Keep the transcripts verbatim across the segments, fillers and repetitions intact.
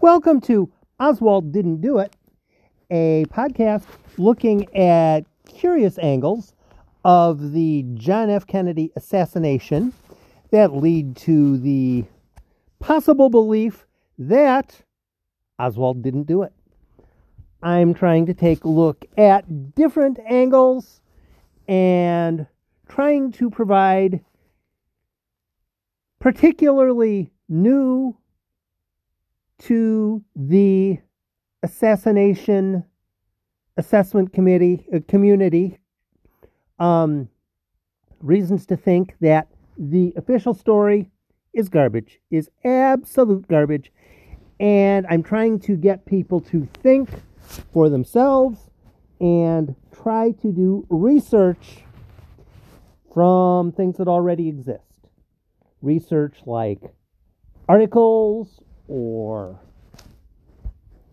Welcome to Oswald Didn't Do It, a podcast looking at curious angles of the John F. Kennedy assassination that lead to the possible belief that Oswald didn't do it. I'm trying to take a look at different angles and trying to provide particularly new to the assassination assessment committee uh, community um, reasons to think that the official story is garbage, is absolute garbage, and I'm trying to get people to think for themselves and try to do research from things that already exist. Research like articles or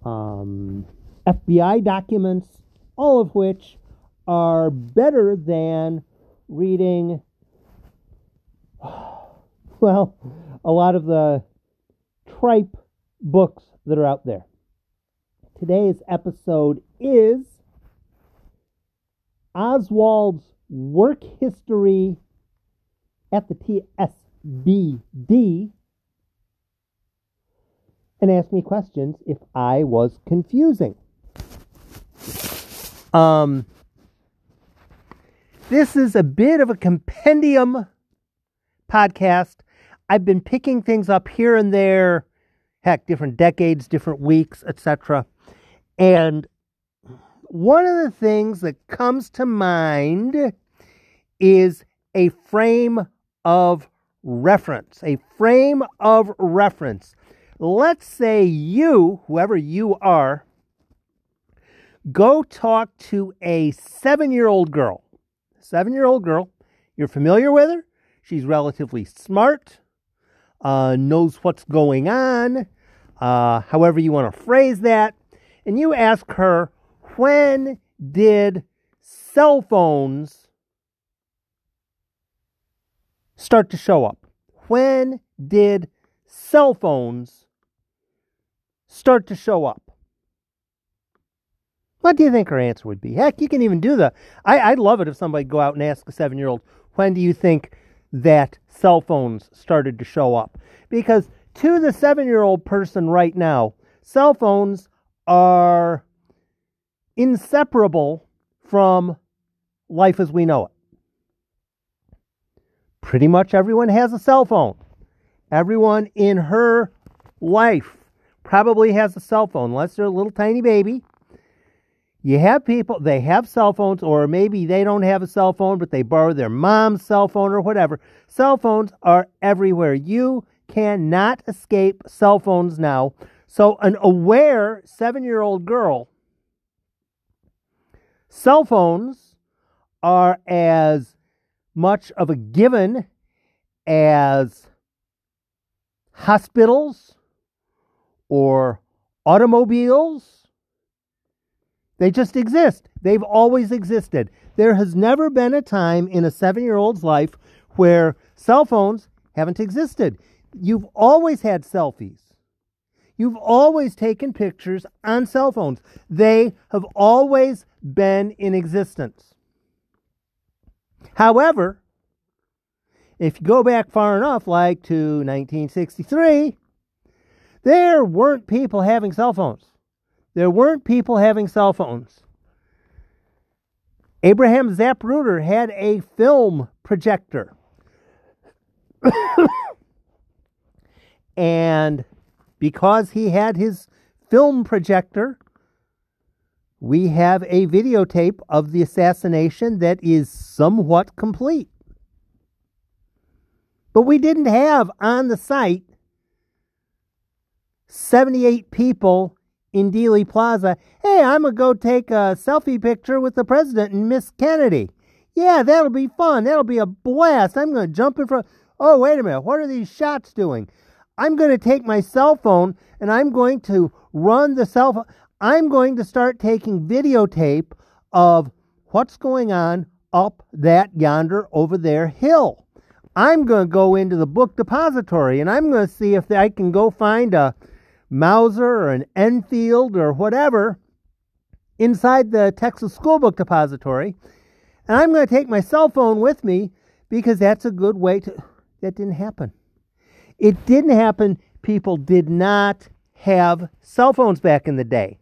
um, F B I documents, all of which are better than reading, well, a lot of the tripe books that are out there. Today's episode is Oswald's Work History at the T S B D, and ask me questions if I was confusing. Um, this is a bit of a compendium podcast. I've been picking things up here and there, heck, different decades, different weeks, et cetera. And one of the things that comes to mind is a frame of reference, a frame of reference. Let's say you, whoever you are, go talk to a seven-year-old girl. Seven-year-old girl. You're familiar with her. She's relatively smart, uh, knows what's going on, uh, however you want to phrase that. And you ask her, when did cell phones start to show up? When did cell phones start to show up? What do you think her answer would be? Heck, you can even do the... I, I'd love it if somebody go out and ask a seven-year-old, when do you think that cell phones started to show up? Because to the seven-year-old person right now, cell phones are inseparable from life as we know it. Pretty much everyone has a cell phone. Everyone in her life probably has a cell phone, unless they're a little tiny baby. You have people, they have cell phones, or maybe they don't have a cell phone, but they borrow their mom's cell phone or whatever. Cell phones are everywhere. You cannot escape cell phones now. So an aware seven-year-old girl, cell phones are as much of a given as hospitals or automobiles. They just exist. They've always existed. There has never been a time in a seven-year-old's life where cell phones haven't existed. You've always had selfies. You've always taken pictures on cell phones. They have always been in existence. However, if you go back far enough, like to nineteen sixty-three, there weren't people having cell phones. There weren't people having cell phones. Abraham Zapruder had a film projector. And because he had his film projector, we have a videotape of the assassination that is somewhat complete. But we didn't have on the site seventy-eight people in Dealey Plaza. Hey, I'm going to go take a selfie picture with the president and Miss Kennedy. Yeah, that'll be fun. That'll be a blast. I'm going to jump in front. Oh, wait a minute. What are these shots doing? I'm going to take my cell phone and I'm going to run the cell phone. I'm going to start taking videotape of what's going on up that yonder over there hill. I'm going to go into the book depository, and I'm going to see if I can go find a Mauser or an Enfield or whatever inside the Texas School Book Depository. And I'm going to take my cell phone with me because that's a good way to... That didn't happen. It didn't happen. People did not have cell phones back in the day.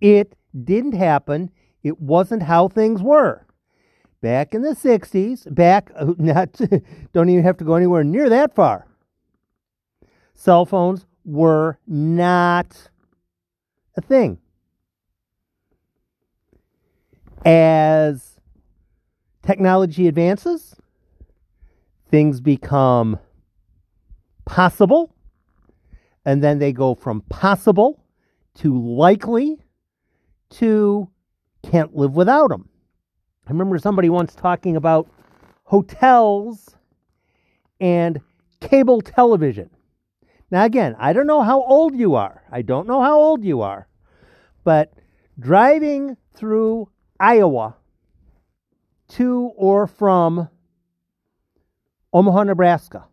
It didn't happen. It wasn't how things were. Back in the sixties, back, not, don't even have to go anywhere near that far. Cell phones were not a thing. As technology advances, things become possible, and then they go from possible to likely to can't live without them. I remember somebody once talking about hotels and cable television. Now, again, I don't know how old you are. I don't know how old you are. But driving through Iowa to or from Omaha, Nebraska,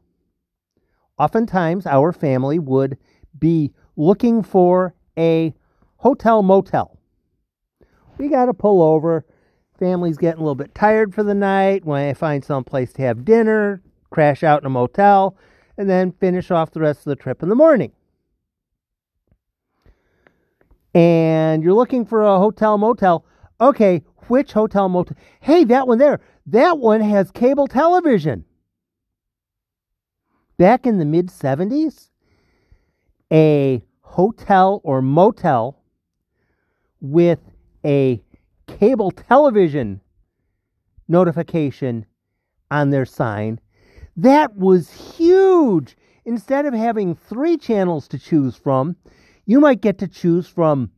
oftentimes our family would be looking for a hotel motel. We got to pull over. Family's getting a little bit tired for the night. When I find some place to have dinner, crash out in a motel, and then finish off the rest of the trip in the morning. And you're looking for a hotel motel. Okay, which hotel motel? Hey, that one there. That one has cable television. Back in the mid-seventies, a hotel or motel with a cable television notification on their sign. That was huge. Instead of having three channels to choose from, you might get to choose from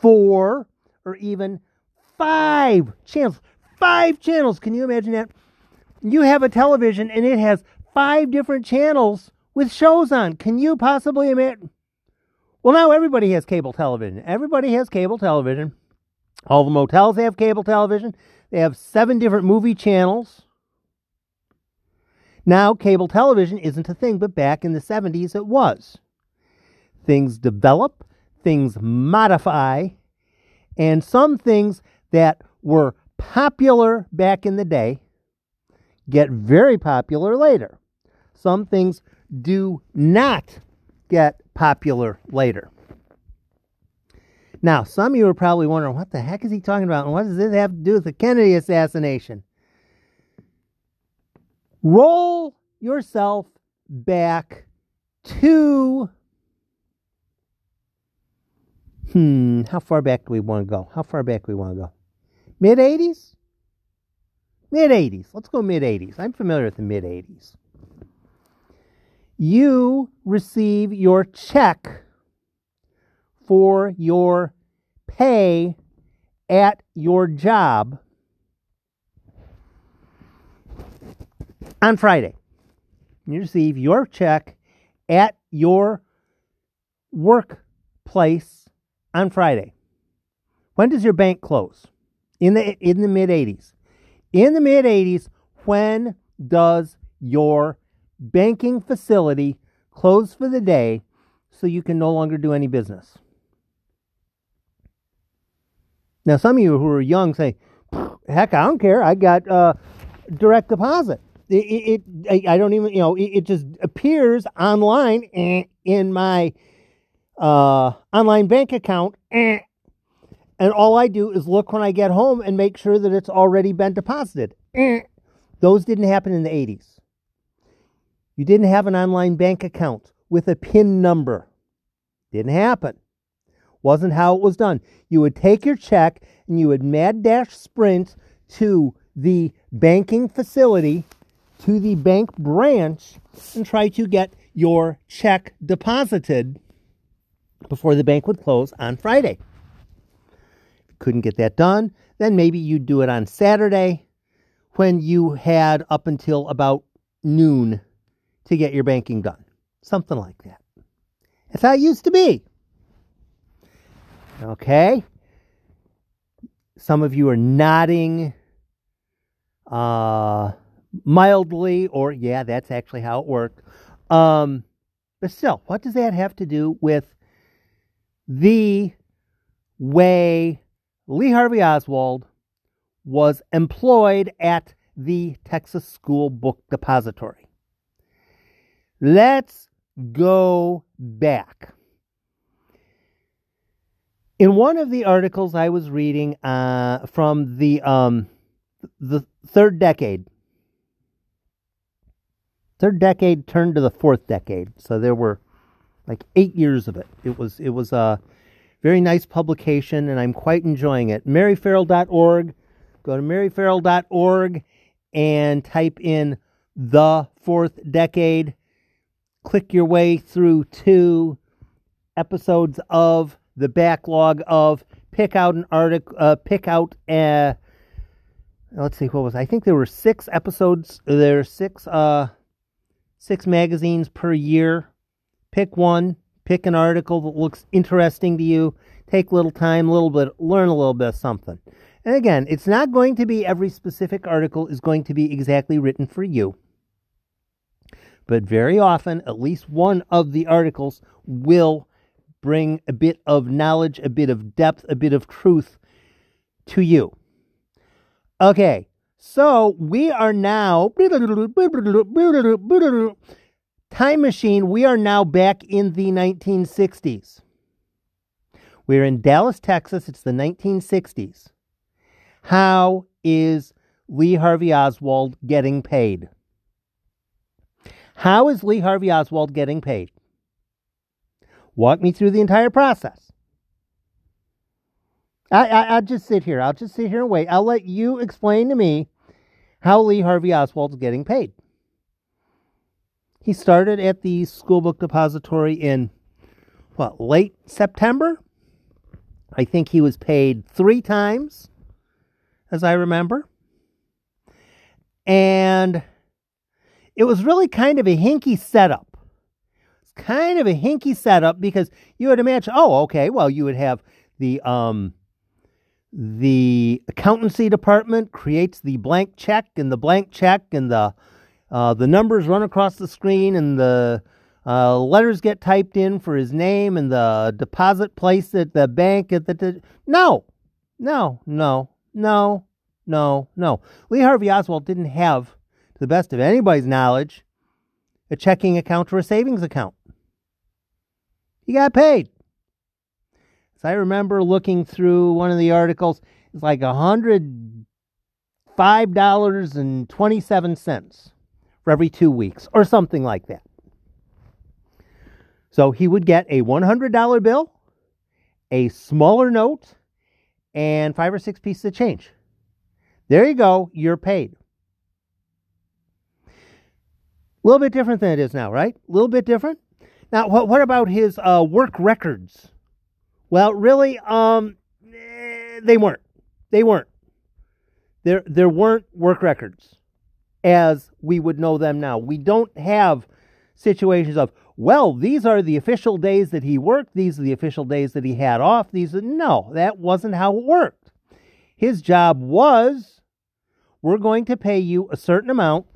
four or even five channels. Five channels. Can you imagine that? You have a television and it has five different channels with shows on. Can you possibly imagine? Well, now everybody has cable television. Everybody has cable television. All the motels have cable television. They have seven different movie channels. Now, cable television isn't a thing, but back in the seventies it was. Things develop, things modify, and some things that were popular back in the day get very popular later. Some things do not get popular later. Now, some of you are probably wondering, what the heck is he talking about? And what does this have to do with the Kennedy assassination? Roll yourself back to... Hmm, how far back do we want to go? How far back do we want to go? mid-eighties? mid-eighties. Let's go mid-eighties. I'm familiar with the mid-eighties. You receive your check for your pay at your job on Friday. You receive your check at your workplace on Friday. When does your bank close? In the in the mid-eighties. In the mid-eighties, when does your banking facility close for the day so you can no longer do any business? Now, some of you who are young say, heck, I don't care. I got uh, direct deposit. It, it, I don't even, you know, it, it just appears online in my uh, online bank account. And all I do is look when I get home and make sure that it's already been deposited. Those didn't happen in the eighties. You didn't have an online bank account with a PIN number. Didn't happen. Wasn't how it was done. You would take your check and you would mad dash sprint to the banking facility, to the bank branch, and try to get your check deposited before the bank would close on Friday. If you couldn't get that done, then maybe you'd do it on Saturday when you had up until about noon to get your banking done. Something like that. That's how it used to be. Okay, some of you are nodding uh, mildly, or yeah, that's actually how it worked. Um, but still, what does that have to do with the way Lee Harvey Oswald was employed at the Texas School Book Depository. Let's go back. In one of the articles I was reading uh, from the um, the Third Decade, Third Decade turned to the Fourth Decade, so there were like eight years of it. It was it was a very nice publication, and I'm quite enjoying it. Mary Farrell dot org. Go to Mary Farrell dot org and type in The Fourth Decade. Click your way through two episodes of the backlog of pick out an article, uh, pick out a, let's see, what was, I think there were six episodes, there are six, uh, six magazines per year. Pick one, pick an article that looks interesting to you, take a little time, a little bit, learn a little bit of something. And again, it's not going to be every specific article is going to be exactly written for you. But very often, at least one of the articles will bring a bit of knowledge, a bit of depth, a bit of truth to you. Okay, so we are now, time machine, we are now back in the nineteen sixties. We're in Dallas, Texas. It's the nineteen sixties. How is Lee Harvey Oswald getting paid? How is Lee Harvey Oswald getting paid? Walk me through the entire process. I, I, I'll just sit here. I'll just sit here and wait. I'll let you explain to me how Lee Harvey Oswald's getting paid. He started at the School Book Depository in, what, late September? I think he was paid three times, as I remember. And it was really kind of a hinky setup. It's kind of a hinky setup because you would imagine, oh, okay, well, you would have the um, the accountancy department creates the blank check and the blank check and the uh, the numbers run across the screen and the uh, letters get typed in for his name and the deposit placed at the bank at the t- no, no, no, no, no, no. Lee Harvey Oswald didn't have, to the best of anybody's knowledge, a checking account or a savings account. He got paid. As I remember looking through one of the articles, it's like one hundred five dollars and twenty-seven cents for every two weeks or something like that. So he would get a one hundred dollar bill, a smaller note, and five or six pieces of change. There you go, you're paid. A little bit different than it is now, right? A little bit different. Now, what, what about his uh, work records? Well, really, um, they weren't. They weren't. There, there weren't work records as we would know them now. We don't have situations of, well, these are the official days that he worked. These are the official days that he had off. These are, no, that wasn't how it worked. His job was, we're going to pay you a certain amount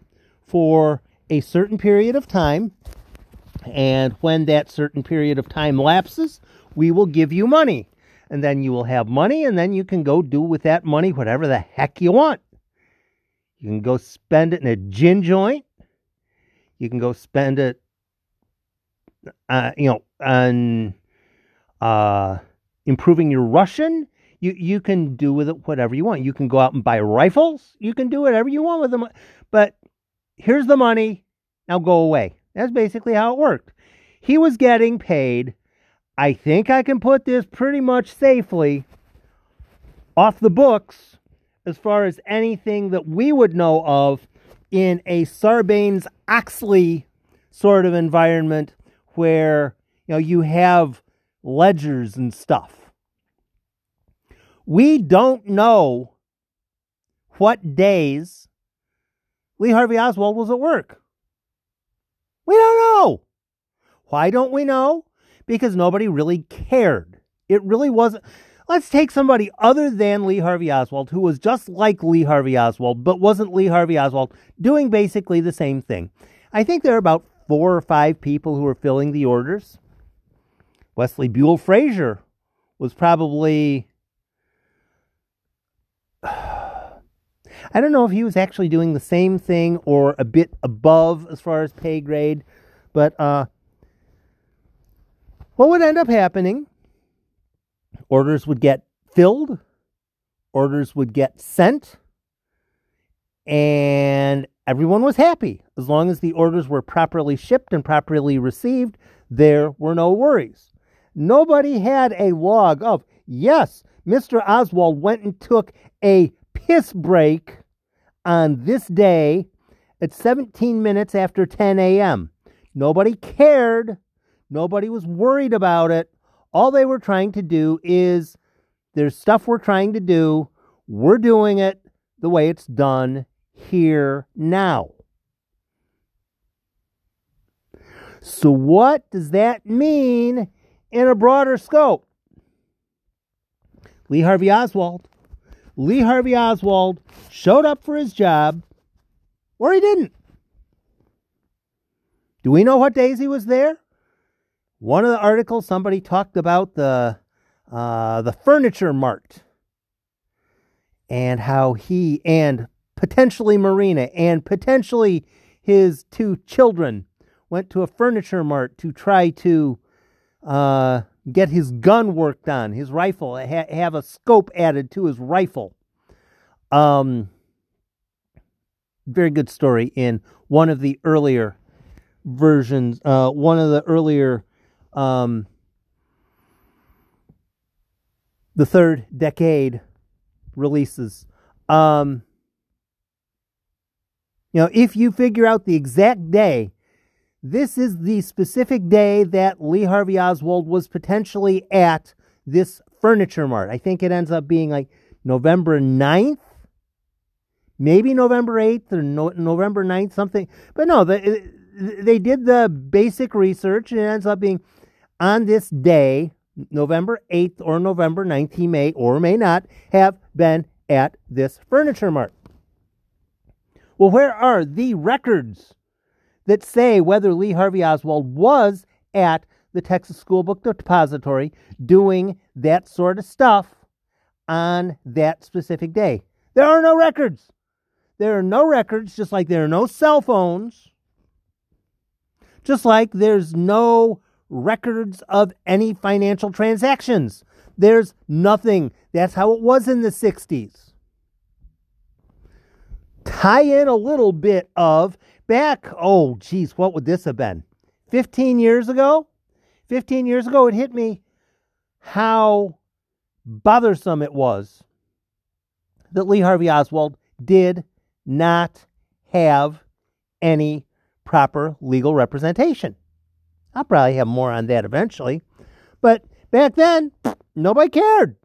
for a certain period of time, and when that certain period of time lapses, we will give you money, and then you will have money, and then you can go do with that money whatever the heck you want. You can go spend it in a gin joint. You can go spend it, uh, you know, on uh, improving your Russian. You you can do with it whatever you want. You can go out and buy rifles. You can do whatever you want with them, but here's the money, now go away. That's basically how it worked. He was getting paid, I think I can put this pretty much safely, off the books as far as anything that we would know of in a Sarbanes-Oxley sort of environment where, you know, you have ledgers and stuff. We don't know what days Lee Harvey Oswald was at work. We don't know. Why don't we know? Because nobody really cared. It really wasn't. Let's take somebody other than Lee Harvey Oswald who was just like Lee Harvey Oswald, but wasn't Lee Harvey Oswald, doing basically the same thing. I think there are about four or five people who are filling the orders. Wesley Buell Frazier was probably, I don't know if he was actually doing the same thing or a bit above as far as pay grade, but uh, what would end up happening? Orders would get filled, orders would get sent, and everyone was happy. As long as the orders were properly shipped and properly received, there were no worries. Nobody had a log of, yes, Mister Oswald went and took a piss break on this day at seventeen minutes after ten a.m. Nobody cared. Nobody was worried about it. All they were trying to do is, there's stuff we're trying to do. We're doing it the way it's done here now. So what does that mean in a broader scope? Lee Harvey Oswald. Lee Harvey Oswald showed up for his job, or he didn't. Do we know what days he was there? One of the articles, somebody talked about the uh, the furniture mart and how he and potentially Marina and potentially his two children went to a furniture mart to try to uh, get his gun worked on, his rifle, ha- have a scope added to his rifle. Um, very good story in one of the earlier versions, uh, one of the earlier Um, the Third Decade releases. Um, you know, if you figure out the exact day, this is the specific day that Lee Harvey Oswald was potentially at this furniture mart. I think it ends up being like November ninth, maybe November eighth or no, November ninth, something. But no, the, they did the basic research and it ends up being on this day, November eighth or November ninth, he may or may not have been at this furniture mart. Well, where are the records that say whether Lee Harvey Oswald was at the Texas School Book Depository doing that sort of stuff on that specific day? There are no records. There are no records, just like there are no cell phones, just like there's no records of any financial transactions. There's nothing. That's how it was in the sixties. Tie in a little bit of back, oh, geez, what would this have been? fifteen years ago? fifteen years ago, it hit me how bothersome it was that Lee Harvey Oswald did not have any proper legal representation. I'll probably have more on that eventually. But back then, nobody cared.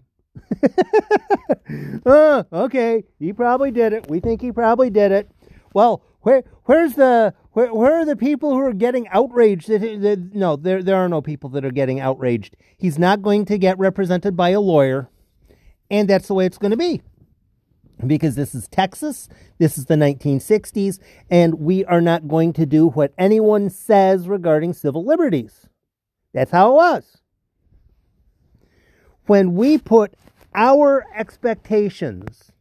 oh, okay, he probably did it. We think he probably did it. Well, where where's the where where are the people who are getting outraged? That, that, no, there there are no people that are getting outraged. He's not going to get represented by a lawyer, and that's the way it's going to be. Because this is Texas, this is the nineteen sixties, and we are not going to do what anyone says regarding civil liberties. That's how it was. When we put our expectations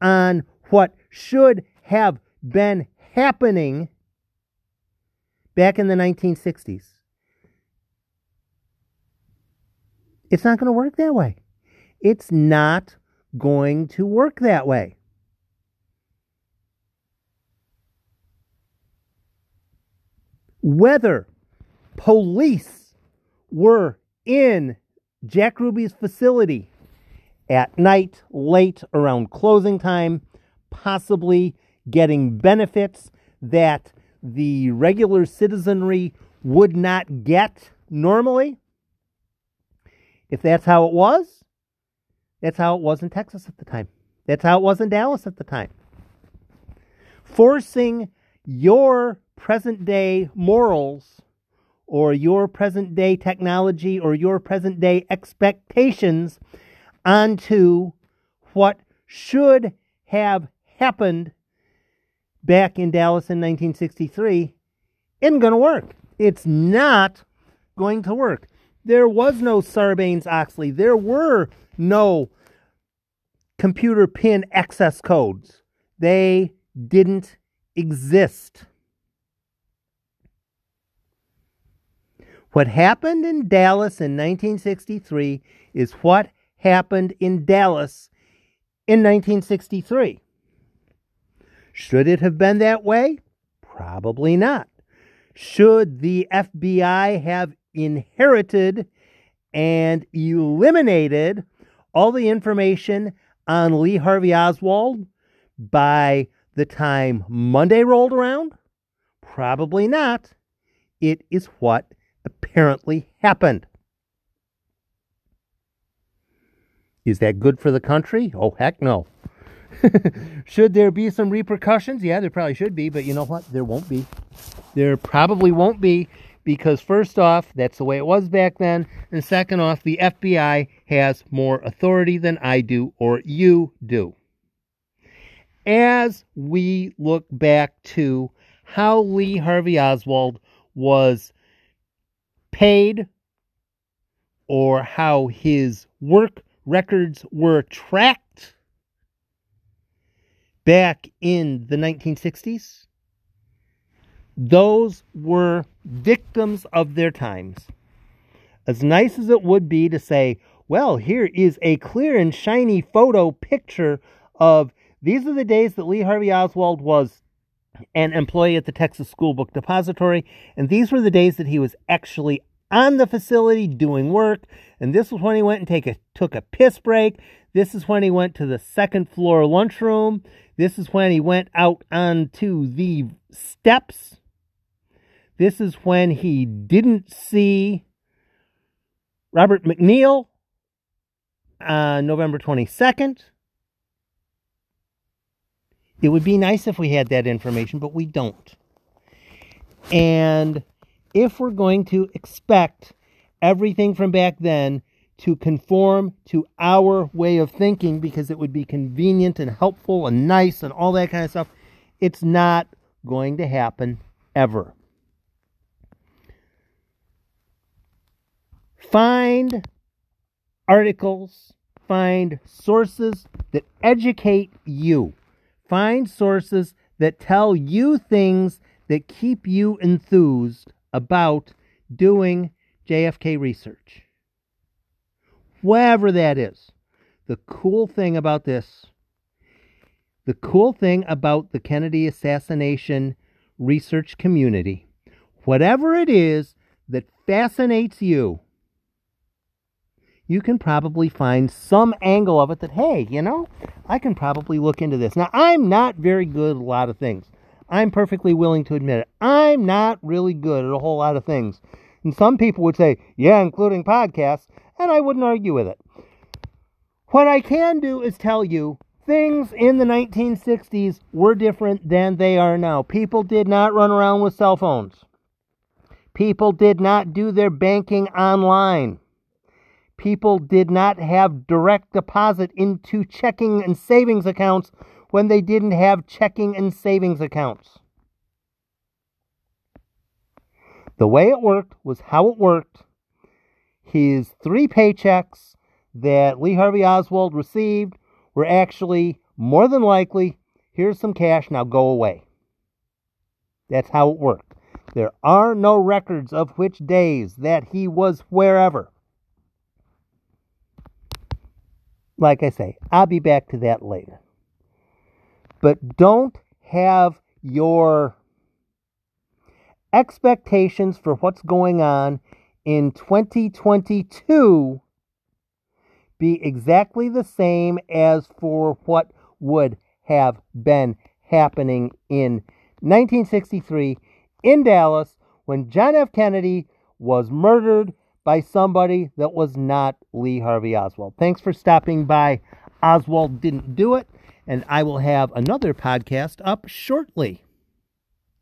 on what should have been happening back in the nineteen sixties, it's not going to work that way. It's not going to work that way. Whether police were in Jack Ruby's facility at night, late, around closing time, possibly getting benefits that the regular citizenry would not get normally, if that's how it was, that's how it was in Texas at the time. That's how it was in Dallas at the time. Forcing your present-day morals or your present-day technology or your present-day expectations onto what should have happened back in Dallas in nineteen sixty-three isn't going to work. It's not going to work. There was no Sarbanes-Oxley. There were no computer pin access codes. They didn't exist. What happened in Dallas in nineteen sixty-three is what happened in Dallas in nineteen sixty-three. Should it have been that way? Probably not. Should the F B I have inherited and eliminated all the information on Lee Harvey Oswald by the time Monday rolled around? Probably not. It is what apparently happened. Is that good for the country? Oh, heck no. Should there be some repercussions? Yeah, there probably should be, but you know what? There won't be. There probably won't be, because first off, that's the way it was back then, and second off, the F B I has more authority than I do or you do. As we look back to how Lee Harvey Oswald was paid, or how his work records were tracked back in the nineteen sixties, those were victims of their times. As nice as it would be to say, well, here is a clear and shiny photo picture of these are the days that Lee Harvey Oswald was an employee at the Texas School Book Depository, and these were the days that he was actually on the facility doing work, and this was when he went and take a, took a piss break. This is when he went to the second floor lunchroom. This is when he went out onto the steps. This is when he didn't see Robert McNeil on November twenty-second. It would be nice if we had that information, but we don't. And if we're going to expect everything from back then to conform to our way of thinking because it would be convenient and helpful and nice and all that kind of stuff, it's not going to happen ever. Find articles, find sources that educate you. Find sources that tell you things that keep you enthused about doing J F K research. Whatever that is. The cool thing about this, the cool thing about the Kennedy assassination research community, whatever it is that fascinates you, you can probably find some angle of it that, hey, you know, I can probably look into this. Now, I'm not very good at a lot of things. I'm perfectly willing to admit it. I'm not really good at a whole lot of things. And some people would say, yeah, including podcasts, and I wouldn't argue with it. What I can do is tell you things in the nineteen sixties were different than they are now. People did not run around with cell phones. People did not do their banking online. People did not have direct deposit into checking and savings accounts when they didn't have checking and savings accounts. The way it worked was how it worked. His three paychecks that Lee Harvey Oswald received were actually more than likely, here's some cash, now go away. That's how it worked. There are no records of which days that he was wherever. Like I say, I'll be back to that later. But don't have your expectations for what's going on in twenty twenty-two be exactly the same as for what would have been happening in nineteen sixty-three in Dallas when John F. Kennedy was murdered by somebody that was not Lee Harvey Oswald. Thanks for stopping by. Oswald Didn't Do It, and I will have another podcast up shortly.